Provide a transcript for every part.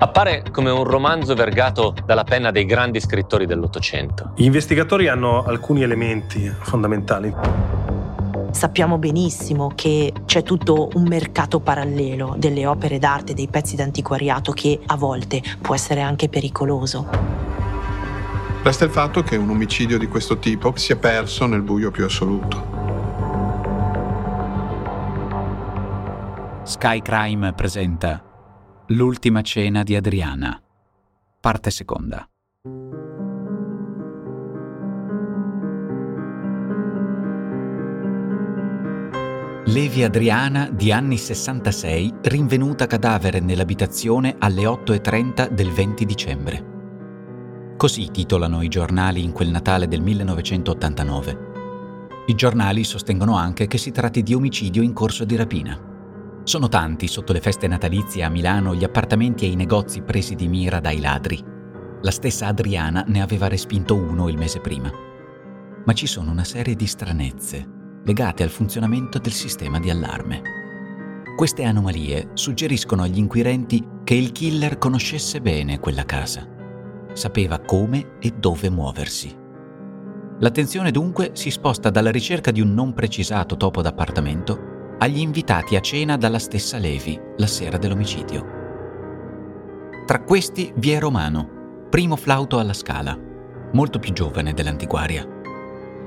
Appare come un romanzo vergato dalla penna dei grandi scrittori dell'Ottocento. Gli investigatori hanno alcuni elementi fondamentali. Sappiamo benissimo che c'è tutto un mercato parallelo delle opere d'arte, dei pezzi d'antiquariato che a volte può essere anche pericoloso. Resta il fatto che un omicidio di questo tipo si è perso nel buio più assoluto. Sky Crime presenta L'ultima cena di Adriana, parte seconda. Levi Adriana, di anni 66, rinvenuta cadavere nell'abitazione alle 8:30 del 20 dicembre. Così titolano i giornali in quel Natale del 1989. I giornali sostengono anche che si tratti di omicidio in corso di rapina. Sono tanti sotto le feste natalizie a Milano gli appartamenti e i negozi presi di mira dai ladri. La stessa Adriana ne aveva respinto uno il mese prima. Ma ci sono una serie di stranezze legate al funzionamento del sistema di allarme. Queste anomalie suggeriscono agli inquirenti che il killer conoscesse bene quella casa. Sapeva come e dove muoversi. L'attenzione dunque si sposta dalla ricerca di un non precisato topo d'appartamento agli invitati a cena dalla stessa Levi la sera dell'omicidio. Tra questi vi è Romano, primo flauto alla Scala, molto più giovane dell'antiquaria.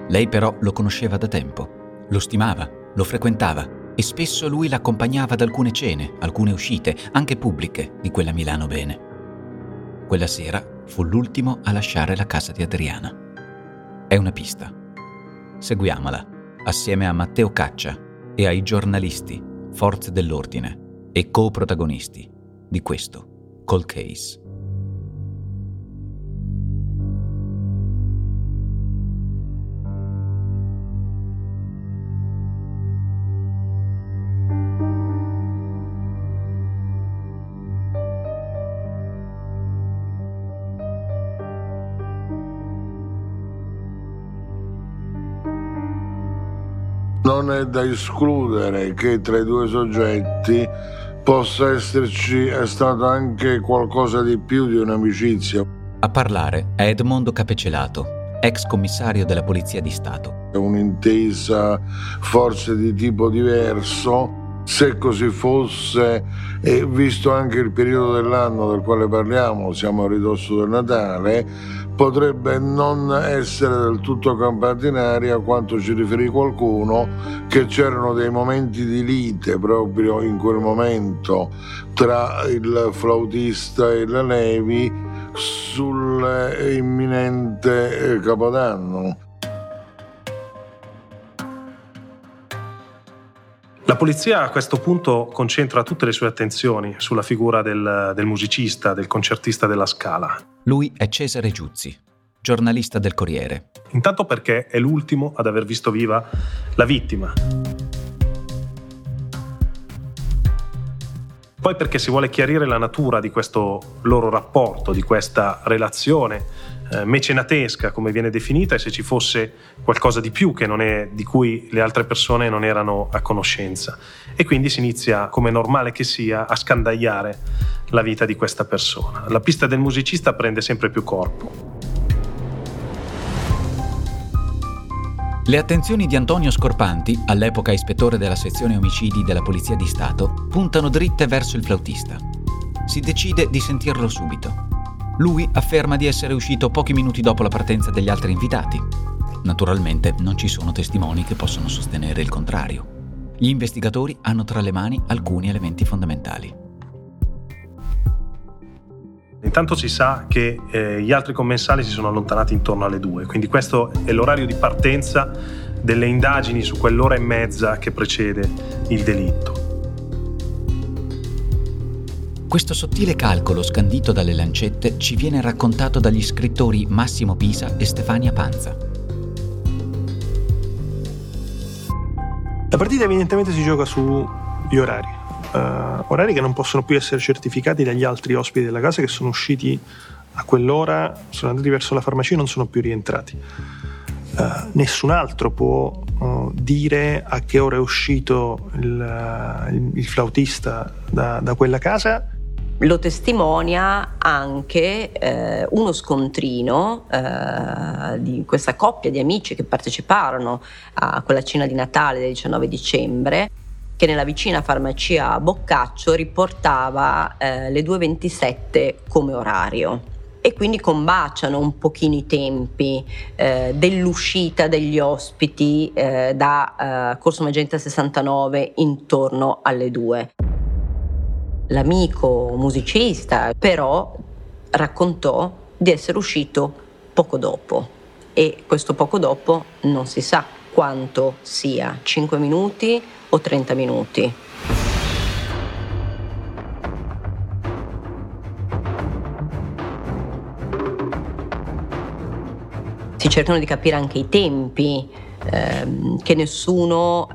Lei però lo conosceva da tempo, lo stimava, lo frequentava e spesso lui l'accompagnava ad alcune cene, alcune uscite, anche pubbliche, di quella Milano bene. Quella sera fu l'ultimo a lasciare la casa di Adriana. È una pista. Seguiamola, assieme a Matteo Caccia, e ai giornalisti, forze dell'ordine e co-protagonisti di questo Cold Case. Non è da escludere che tra i due soggetti possa esserci è stato anche qualcosa di più di un'amicizia. A parlare è Edmondo Capecelato, ex commissario della Polizia di Stato. È un'intesa forse di tipo diverso. Se così fosse, e visto anche il periodo dell'anno del quale parliamo, siamo a ridosso del Natale, potrebbe non essere del tutto campato in aria quanto ci riferì qualcuno, che c'erano dei momenti di lite proprio in quel momento tra il flautista e la Levi sull'imminente Capodanno. La polizia a questo punto concentra tutte le sue attenzioni sulla figura del musicista, del concertista della Scala. Lui è Cesare Giuzzi, giornalista del Corriere. Intanto perché è l'ultimo ad aver visto viva la vittima. Poi perché si vuole chiarire la natura di questo loro rapporto, di questa relazione mecenatesca, come viene definita, e se ci fosse qualcosa di più che non è, di cui le altre persone non erano a conoscenza. E quindi si inizia, come normale che sia, a scandagliare la vita di questa persona. La pista del musicista prende sempre più corpo. Le attenzioni di Antonio Scorpanti, all'epoca ispettore della sezione omicidi della Polizia di Stato, puntano dritte verso il flautista. Si decide di sentirlo subito. Lui afferma di essere uscito pochi minuti dopo la partenza degli altri invitati. Naturalmente non ci sono testimoni che possono sostenere il contrario. Gli investigatori hanno tra le mani alcuni elementi fondamentali. Intanto si sa che gli altri commensali si sono allontanati intorno alle 2, quindi questo è l'orario di partenza delle indagini su quell'ora e mezza che precede il delitto. Questo sottile calcolo scandito dalle lancette ci viene raccontato dagli scrittori Massimo Pisa e Stefania Panza. La partita evidentemente si gioca sugli orari. Orari che non possono più essere certificati dagli altri ospiti della casa, che sono usciti a quell'ora, sono andati verso la farmacia e non sono più rientrati. Nessun altro può dire a che ora è uscito il flautista da quella casa. Lo testimonia anche uno scontrino di questa coppia di amici che parteciparono a quella cena di Natale del 19 dicembre, che nella vicina farmacia Boccaccio riportava le 2:27 come orario. E quindi combaciano un pochino i tempi dell'uscita degli ospiti da Corso Magenta 69 intorno alle 2. L'amico musicista però raccontò di essere uscito poco dopo, e questo poco dopo non si sa quanto sia, 5 minuti o 30 minuti. Si cercano di capire anche i tempi, che nessuno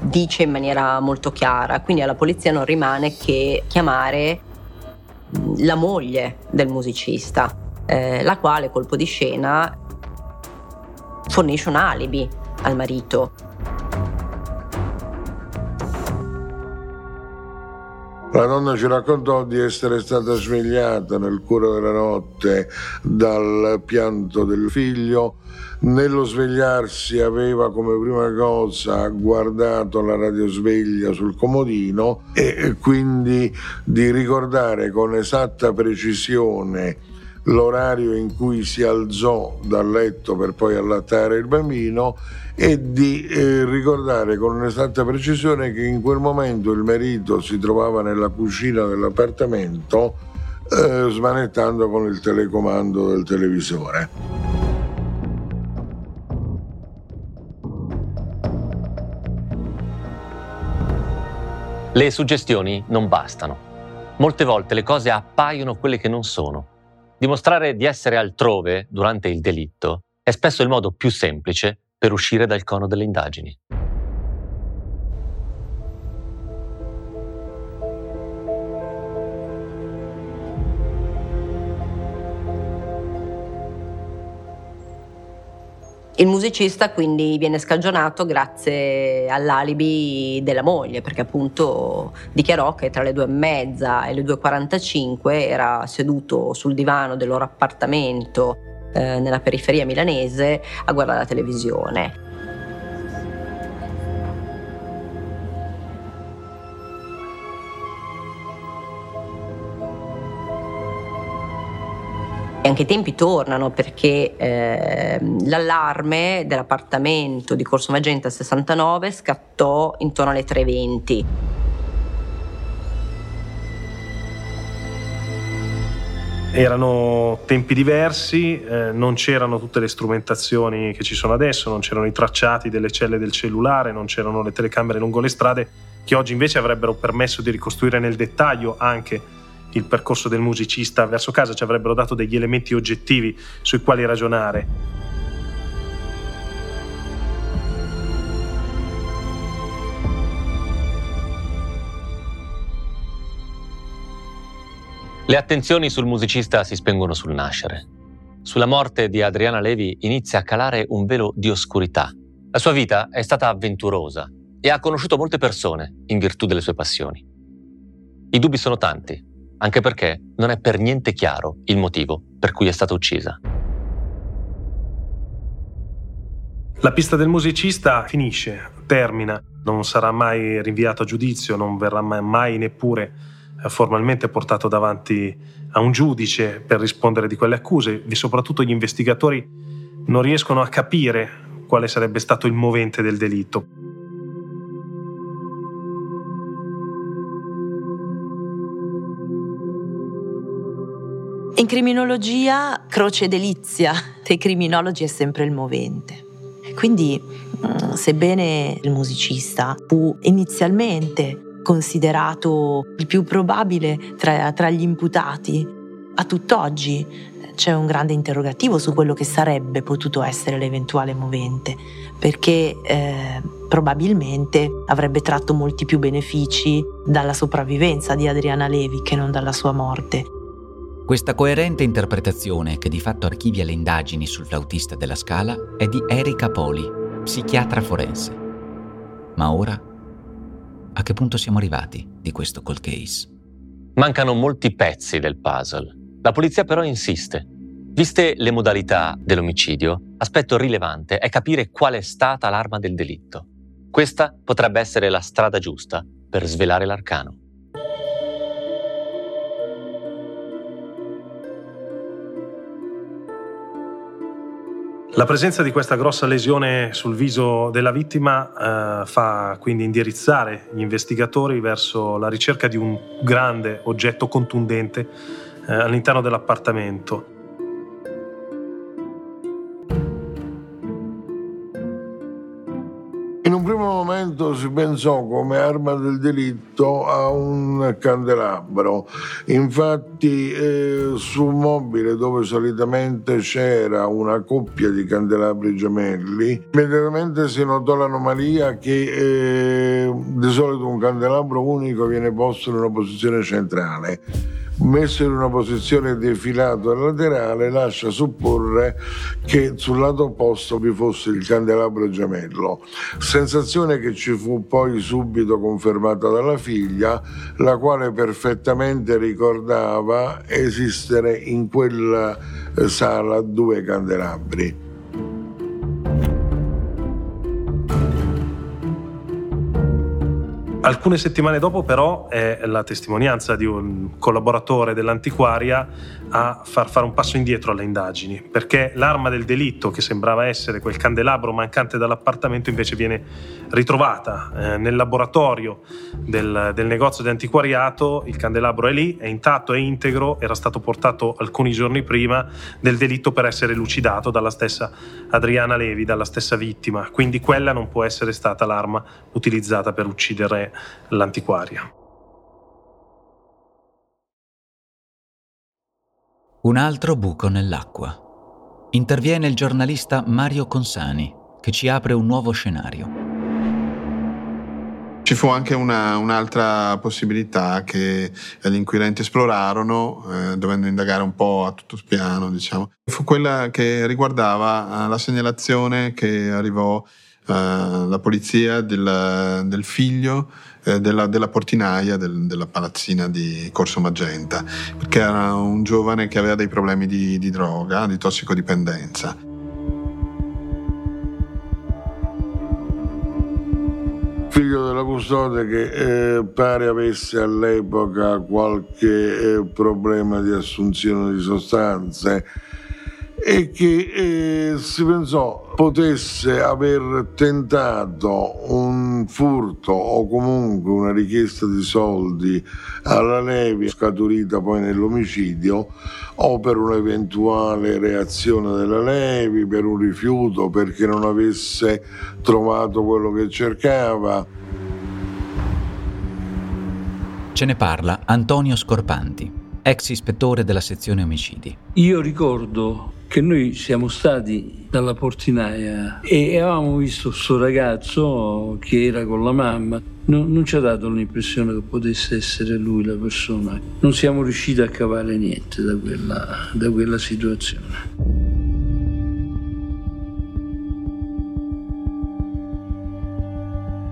dice in maniera molto chiara, quindi alla polizia non rimane che chiamare la moglie del musicista, la quale, colpo di scena, fornisce un alibi al marito. La nonna ci raccontò di essere stata svegliata nel cuore della notte dal pianto del figlio. Nello svegliarsi aveva come prima cosa guardato la radiosveglia sul comodino, e quindi di ricordare con esatta precisione l'orario in cui si alzò dal letto per poi allattare il bambino, e di ricordare con esatta precisione che in quel momento il marito si trovava nella cucina dell'appartamento smanettando con il telecomando del televisore. Le suggestioni non bastano. Molte volte le cose appaiono quelle che non sono. Dimostrare di essere altrove durante il delitto è spesso il modo più semplice per uscire dal cono delle indagini. Il musicista quindi viene scagionato grazie all'alibi della moglie, perché appunto dichiarò che tra le 2:30 e le 2:45 era seduto sul divano del loro appartamento nella periferia milanese a guardare la televisione. Anche i tempi tornano, perché l'allarme dell'appartamento di Corso Magenta 69 scattò intorno alle 3:20. Erano tempi diversi, non c'erano tutte le strumentazioni che ci sono adesso, non c'erano i tracciati delle celle del cellulare, non c'erano le telecamere lungo le strade, che oggi invece avrebbero permesso di ricostruire nel dettaglio anche il percorso del musicista verso casa, ci avrebbero dato degli elementi oggettivi sui quali ragionare. Le attenzioni sul musicista si spengono sul nascere. Sulla morte di Adriana Levi inizia a calare un velo di oscurità. La sua vita è stata avventurosa e ha conosciuto molte persone in virtù delle sue passioni. I dubbi sono tanti, anche perché non è per niente chiaro il motivo per cui è stata uccisa. La pista del musicista finisce, termina, non sarà mai rinviato a giudizio, non verrà mai neppure formalmente portato davanti a un giudice per rispondere di quelle accuse, e soprattutto gli investigatori non riescono a capire quale sarebbe stato il movente del delitto. In criminologia, croce delizia dei criminologi è sempre il movente. Quindi, sebbene il musicista fu inizialmente considerato il più probabile tra gli imputati. A tutt'oggi c'è un grande interrogativo su quello che sarebbe potuto essere l'eventuale movente, perché probabilmente avrebbe tratto molti più benefici dalla sopravvivenza di Adriana Levi che non dalla sua morte. Questa coerente interpretazione, che di fatto archivia le indagini sul flautista della Scala, è di Erika Poli, psichiatra forense. Ma ora, a che punto siamo arrivati di questo cold case? Mancano molti pezzi del puzzle. La polizia però insiste. Viste le modalità dell'omicidio, aspetto rilevante è capire qual è stata l'arma del delitto. Questa potrebbe essere la strada giusta per svelare l'arcano. La presenza di questa grossa lesione sul viso della vittima fa quindi indirizzare gli investigatori verso la ricerca di un grande oggetto contundente all'interno dell'appartamento. In un primo momento si pensò come arma del delitto a un candelabro. Infatti su un mobile dove solitamente c'era una coppia di candelabri gemelli, immediatamente si notò l'anomalia che di solito un candelabro unico viene posto in una posizione centrale. Messo in una posizione defilata e laterale, lascia supporre che sul lato opposto vi fosse il candelabro gemello. Sensazione che ci fu poi subito confermata dalla figlia, la quale perfettamente ricordava esistere in quella sala 2 candelabri. Alcune settimane dopo però è la testimonianza di un collaboratore dell'antiquaria a far fare un passo indietro alle indagini, perché l'arma del delitto, che sembrava essere quel candelabro mancante dall'appartamento, invece viene ritrovata nel laboratorio del negozio di antiquariato. Il candelabro è lì, è intatto, è integro, era stato portato alcuni giorni prima del delitto per essere lucidato dalla stessa Adriana Levi, dalla stessa vittima, quindi quella non può essere stata l'arma utilizzata per uccidere l'antiquaria. Un altro buco nell'acqua. Interviene il giornalista Mario Consani, che ci apre un nuovo scenario. Ci fu anche un'altra possibilità che gli inquirenti esplorarono, dovendo indagare un po' a tutto spiano, diciamo. Fu quella che riguardava la segnalazione che arrivò la polizia del figlio della portinaia della palazzina di Corso Magenta, perché era un giovane che aveva dei problemi di droga, di tossicodipendenza. Figlio della custode che pare avesse all'epoca qualche problema di assunzione di sostanze, e che si pensò potesse aver tentato un furto o comunque una richiesta di soldi alla Levi, scaturita poi nell'omicidio, o per un'eventuale reazione della Levi, per un rifiuto, perché non avesse trovato quello che cercava. Ce ne parla Antonio Scorpanti, ex ispettore della sezione omicidi. Io ricordo che noi siamo stati dalla portinaia e avevamo visto questo ragazzo che era con la mamma. Non ci ha dato l'impressione che potesse essere lui la persona. Non siamo riusciti a cavare niente da quella situazione.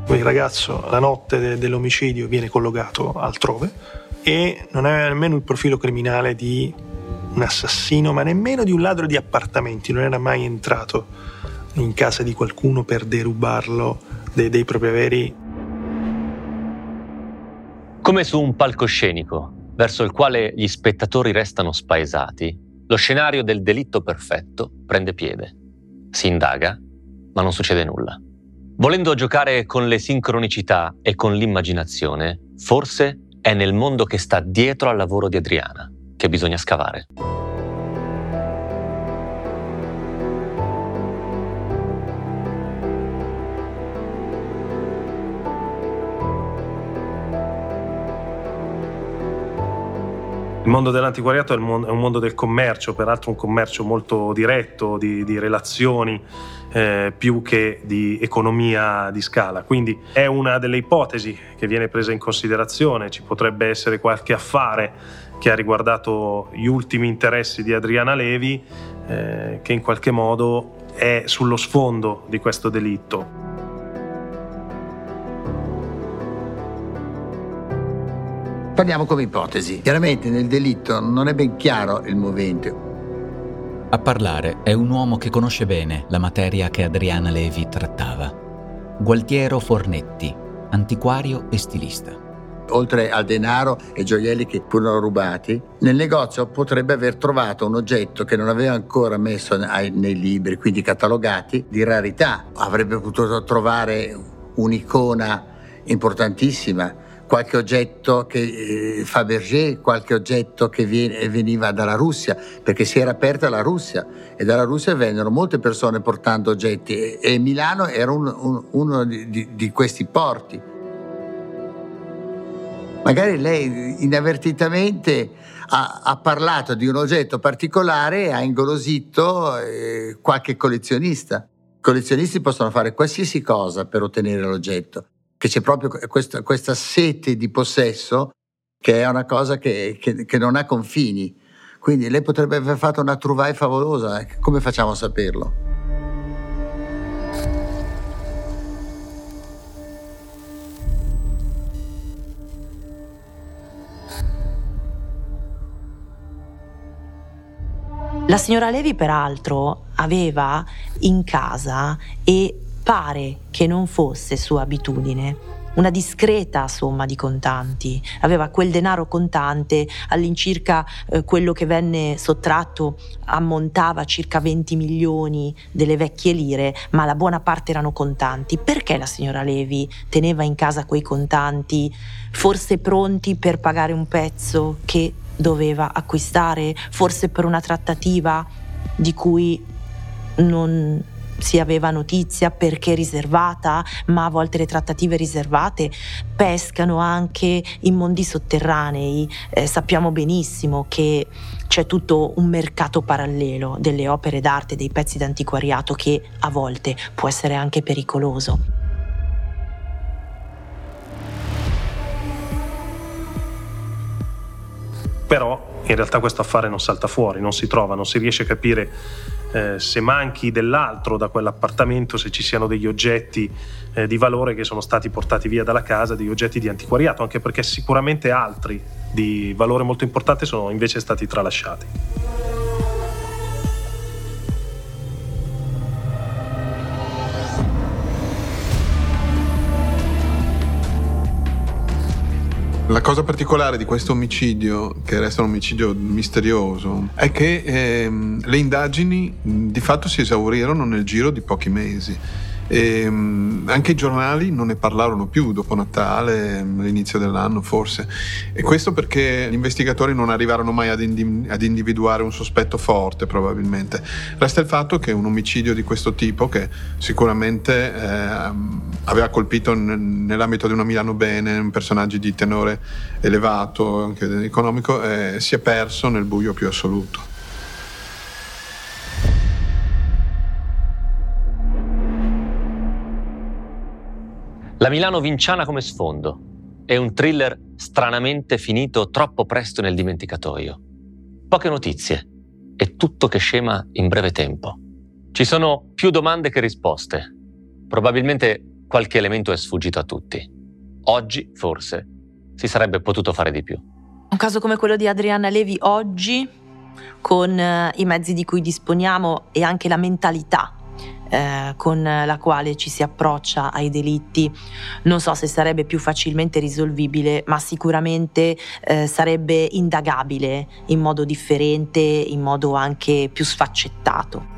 Il ragazzo la notte dell'omicidio viene collocato altrove e non aveva nemmeno il profilo criminale di un assassino, ma nemmeno di un ladro di appartamenti. Non era mai entrato in casa di qualcuno per derubarlo dei propri averi. Come su un palcoscenico verso il quale gli spettatori restano spaesati, lo scenario del delitto perfetto prende piede. Si indaga, ma non succede nulla. Volendo giocare con le sincronicità e con l'immaginazione, forse è nel mondo che sta dietro al lavoro di Adriana che bisogna scavare. Il mondo dell'antiquariato è un mondo del commercio, peraltro un commercio molto diretto, di relazioni, più che di economia di scala. Quindi è una delle ipotesi che viene presa in considerazione. Ci potrebbe essere qualche affare che ha riguardato gli ultimi interessi di Adriana Levi, che in qualche modo è sullo sfondo di questo delitto. Parliamo come ipotesi. Chiaramente nel delitto non è ben chiaro il movente. A parlare è un uomo che conosce bene la materia che Adriana Levi trattava. Gualtiero Fornetti, antiquario e stilista. Oltre al denaro e gioielli che furono rubati, nel negozio potrebbe aver trovato un oggetto che non aveva ancora messo nei libri, quindi catalogati, di rarità. Avrebbe potuto trovare un'icona importantissima, qualche oggetto che Fabergé, qualche oggetto che veniva dalla Russia, perché si era aperta la Russia e dalla Russia vennero molte persone portando oggetti e Milano era uno di questi porti. Magari lei inavvertitamente ha parlato di un oggetto particolare e ha ingolosito qualche collezionista. I collezionisti possono fare qualsiasi cosa per ottenere l'oggetto. Che c'è proprio questa sete di possesso che è una cosa che non ha confini. Quindi lei potrebbe aver fatto una trouvaille favolosa, come facciamo a saperlo? La signora Levi, peraltro, aveva in casa e pare che non fosse sua abitudine una discreta somma di contanti. Aveva quel denaro contante, all'incirca quello che venne sottratto ammontava a circa 20 milioni delle vecchie lire, ma la buona parte erano contanti. Perché la signora Levi teneva in casa quei contanti, forse pronti per pagare un pezzo che doveva acquistare, forse per una trattativa di cui non si aveva notizia perché riservata, ma a volte le trattative riservate pescano anche in mondi sotterranei. Sappiamo benissimo che c'è tutto un mercato parallelo delle opere d'arte, dei pezzi d'antiquariato che a volte può essere anche pericoloso. Però in realtà questo affare non salta fuori, non si trova, non si riesce a capire se manchi dell'altro da quell'appartamento, se ci siano degli oggetti di valore che sono stati portati via dalla casa, degli oggetti di antiquariato, anche perché sicuramente altri di valore molto importante sono invece stati tralasciati. La cosa particolare di questo omicidio, che resta un omicidio misterioso, è che le indagini di fatto si esaurirono nel giro di pochi mesi. Anche i giornali non ne parlarono più dopo Natale, all'inizio dell'anno forse, e questo perché gli investigatori non arrivarono mai ad individuare un sospetto forte. Probabilmente resta il fatto che un omicidio di questo tipo, che sicuramente aveva colpito nell'ambito di una Milano bene, un personaggio di tenore elevato anche economico, si è perso nel buio più assoluto. La Milano vinciana come sfondo è un thriller stranamente finito troppo presto nel dimenticatoio. Poche notizie e tutto che scema in breve tempo. Ci sono più domande che risposte. Probabilmente qualche elemento è sfuggito a tutti. Oggi, forse, si sarebbe potuto fare di più. Un caso come quello di Adriana Levi oggi, con i mezzi di cui disponiamo e anche la mentalità con la quale ci si approccia ai delitti, non so se sarebbe più facilmente risolvibile, ma sicuramente sarebbe indagabile in modo differente, in modo anche più sfaccettato.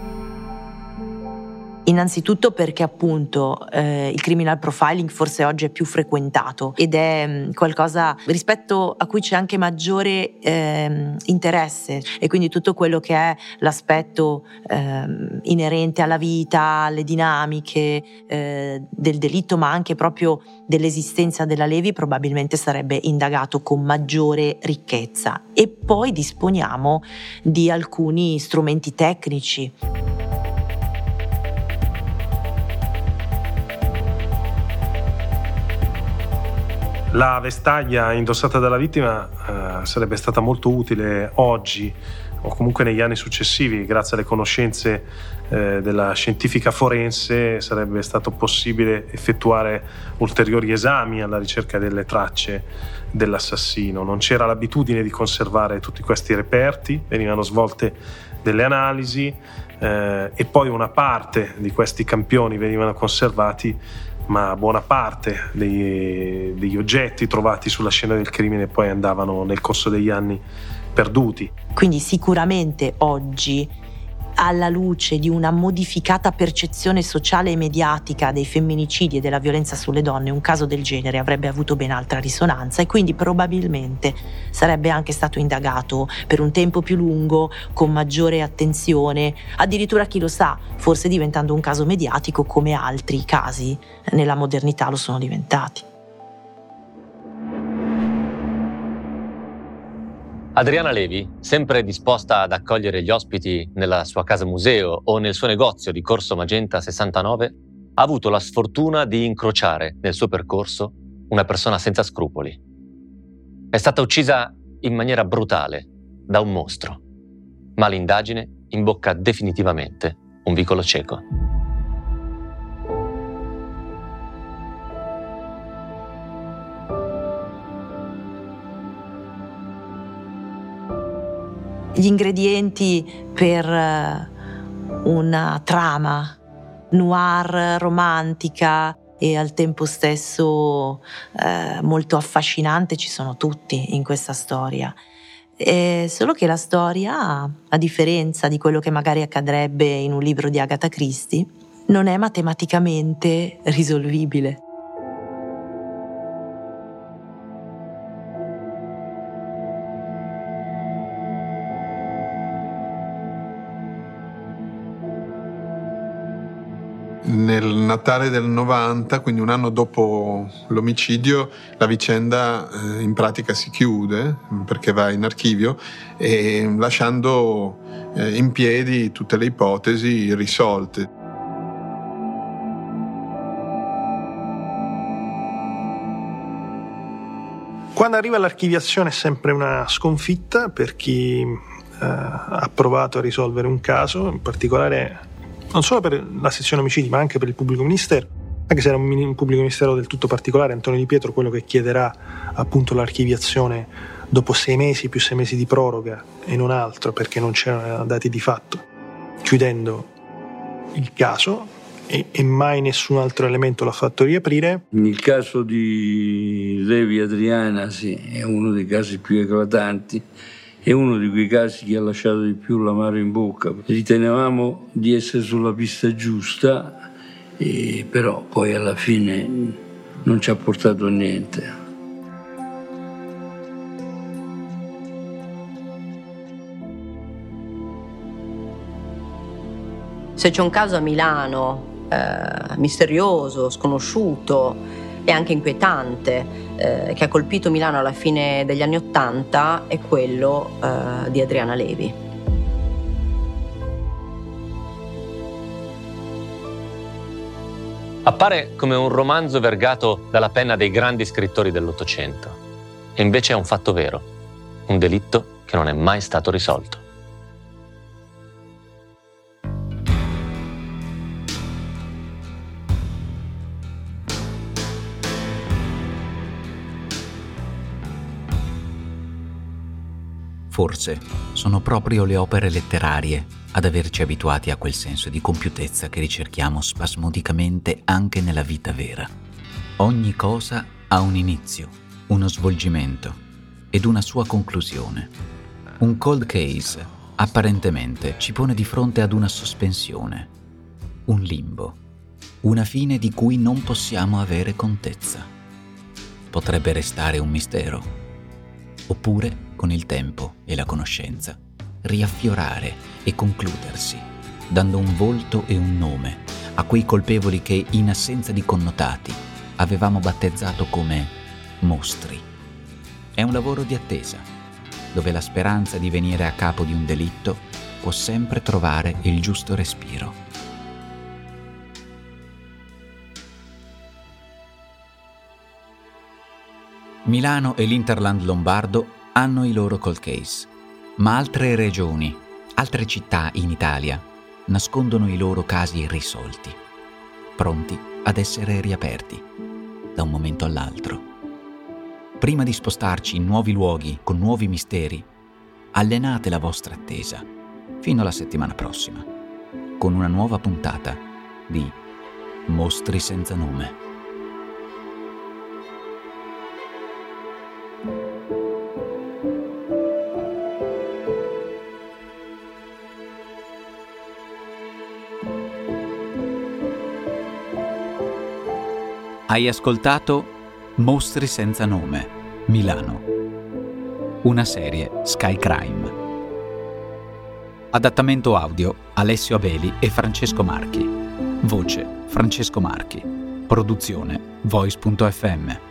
Innanzitutto perché appunto il criminal profiling forse oggi è più frequentato ed è qualcosa rispetto a cui c'è anche maggiore interesse, e quindi tutto quello che è l'aspetto inerente alla vita, alle dinamiche del delitto, ma anche proprio dell'esistenza della Levi probabilmente sarebbe indagato con maggiore ricchezza. E poi disponiamo di alcuni strumenti tecnici. La vestaglia indossata dalla vittima sarebbe stata molto utile oggi, o comunque negli anni successivi. Grazie alle conoscenze della scientifica forense sarebbe stato possibile effettuare ulteriori esami alla ricerca delle tracce dell'assassino. Non c'era l'abitudine di conservare tutti questi reperti, venivano svolte delle analisi e poi una parte di questi campioni venivano conservati, ma buona parte degli oggetti trovati sulla scena del crimine poi andavano nel corso degli anni perduti. Quindi sicuramente oggi, alla luce di una modificata percezione sociale e mediatica dei femminicidi e della violenza sulle donne, un caso del genere avrebbe avuto ben altra risonanza, e quindi probabilmente sarebbe anche stato indagato per un tempo più lungo, con maggiore attenzione, addirittura chi lo sa, forse diventando un caso mediatico come altri casi nella modernità lo sono diventati. Adriana Levi, sempre disposta ad accogliere gli ospiti nella sua casa museo o nel suo negozio di Corso Magenta 69, ha avuto la sfortuna di incrociare nel suo percorso una persona senza scrupoli. È stata uccisa in maniera brutale da un mostro, ma l'indagine imbocca definitivamente un vicolo cieco. Gli ingredienti per una trama noir, romantica e al tempo stesso molto affascinante ci sono tutti in questa storia. Solo che la storia, a differenza di quello che magari accadrebbe in un libro di Agatha Christie, non è matematicamente risolvibile. Nel Natale del 90, quindi un anno dopo l'omicidio, la vicenda in pratica si chiude perché va in archivio, e lasciando in piedi tutte le ipotesi risolte. Quando arriva l'archiviazione è sempre una sconfitta per chi ha provato a risolvere un caso, in particolare non solo per la sezione omicidi, ma anche per il pubblico ministero, anche se era un pubblico ministero del tutto particolare, Antonio Di Pietro, quello che chiederà appunto l'archiviazione dopo 6 mesi più 6 mesi di proroga e non altro, perché non c'erano dati di fatto, chiudendo il caso, e mai nessun altro elemento l'ha fatto riaprire. Il caso di Levi Adriana, sì, è uno dei casi più eclatanti. È uno di quei casi che ha lasciato di più l'amaro in bocca. Ritenevamo di essere sulla pista giusta, però poi alla fine non ci ha portato a niente. Se c'è un caso a Milano misterioso, sconosciuto, e anche inquietante, che ha colpito Milano alla fine degli anni '80, è quello di Adriana Levi. Appare come un romanzo vergato dalla penna dei grandi scrittori dell'Ottocento, e invece è un fatto vero, un delitto che non è mai stato risolto. Forse sono proprio le opere letterarie ad averci abituati a quel senso di compiutezza che ricerchiamo spasmodicamente anche nella vita vera. Ogni cosa ha un inizio, uno svolgimento ed una sua conclusione. Un cold case apparentemente ci pone di fronte ad una sospensione, un limbo, una fine di cui non possiamo avere contezza. Potrebbe restare un mistero, oppure, con il tempo e la conoscenza, riaffiorare e concludersi, dando un volto e un nome a quei colpevoli che, in assenza di connotati, avevamo battezzato come mostri. È un lavoro di attesa, dove la speranza di venire a capo di un delitto può sempre trovare il giusto respiro. Milano e l'Interland lombardo hanno i loro cold case, ma altre regioni, altre città in Italia nascondono i loro casi irrisolti, pronti ad essere riaperti da un momento all'altro. Prima di spostarci in nuovi luoghi con nuovi misteri, allenate la vostra attesa fino alla settimana prossima con una nuova puntata di Mostri Senza Nome. Hai ascoltato Mostri Senza Nome, Milano, una serie Sky Crime. Adattamento audio Alessio Abeli e Francesco Marchi. Voce Francesco Marchi. Produzione Voice.fm.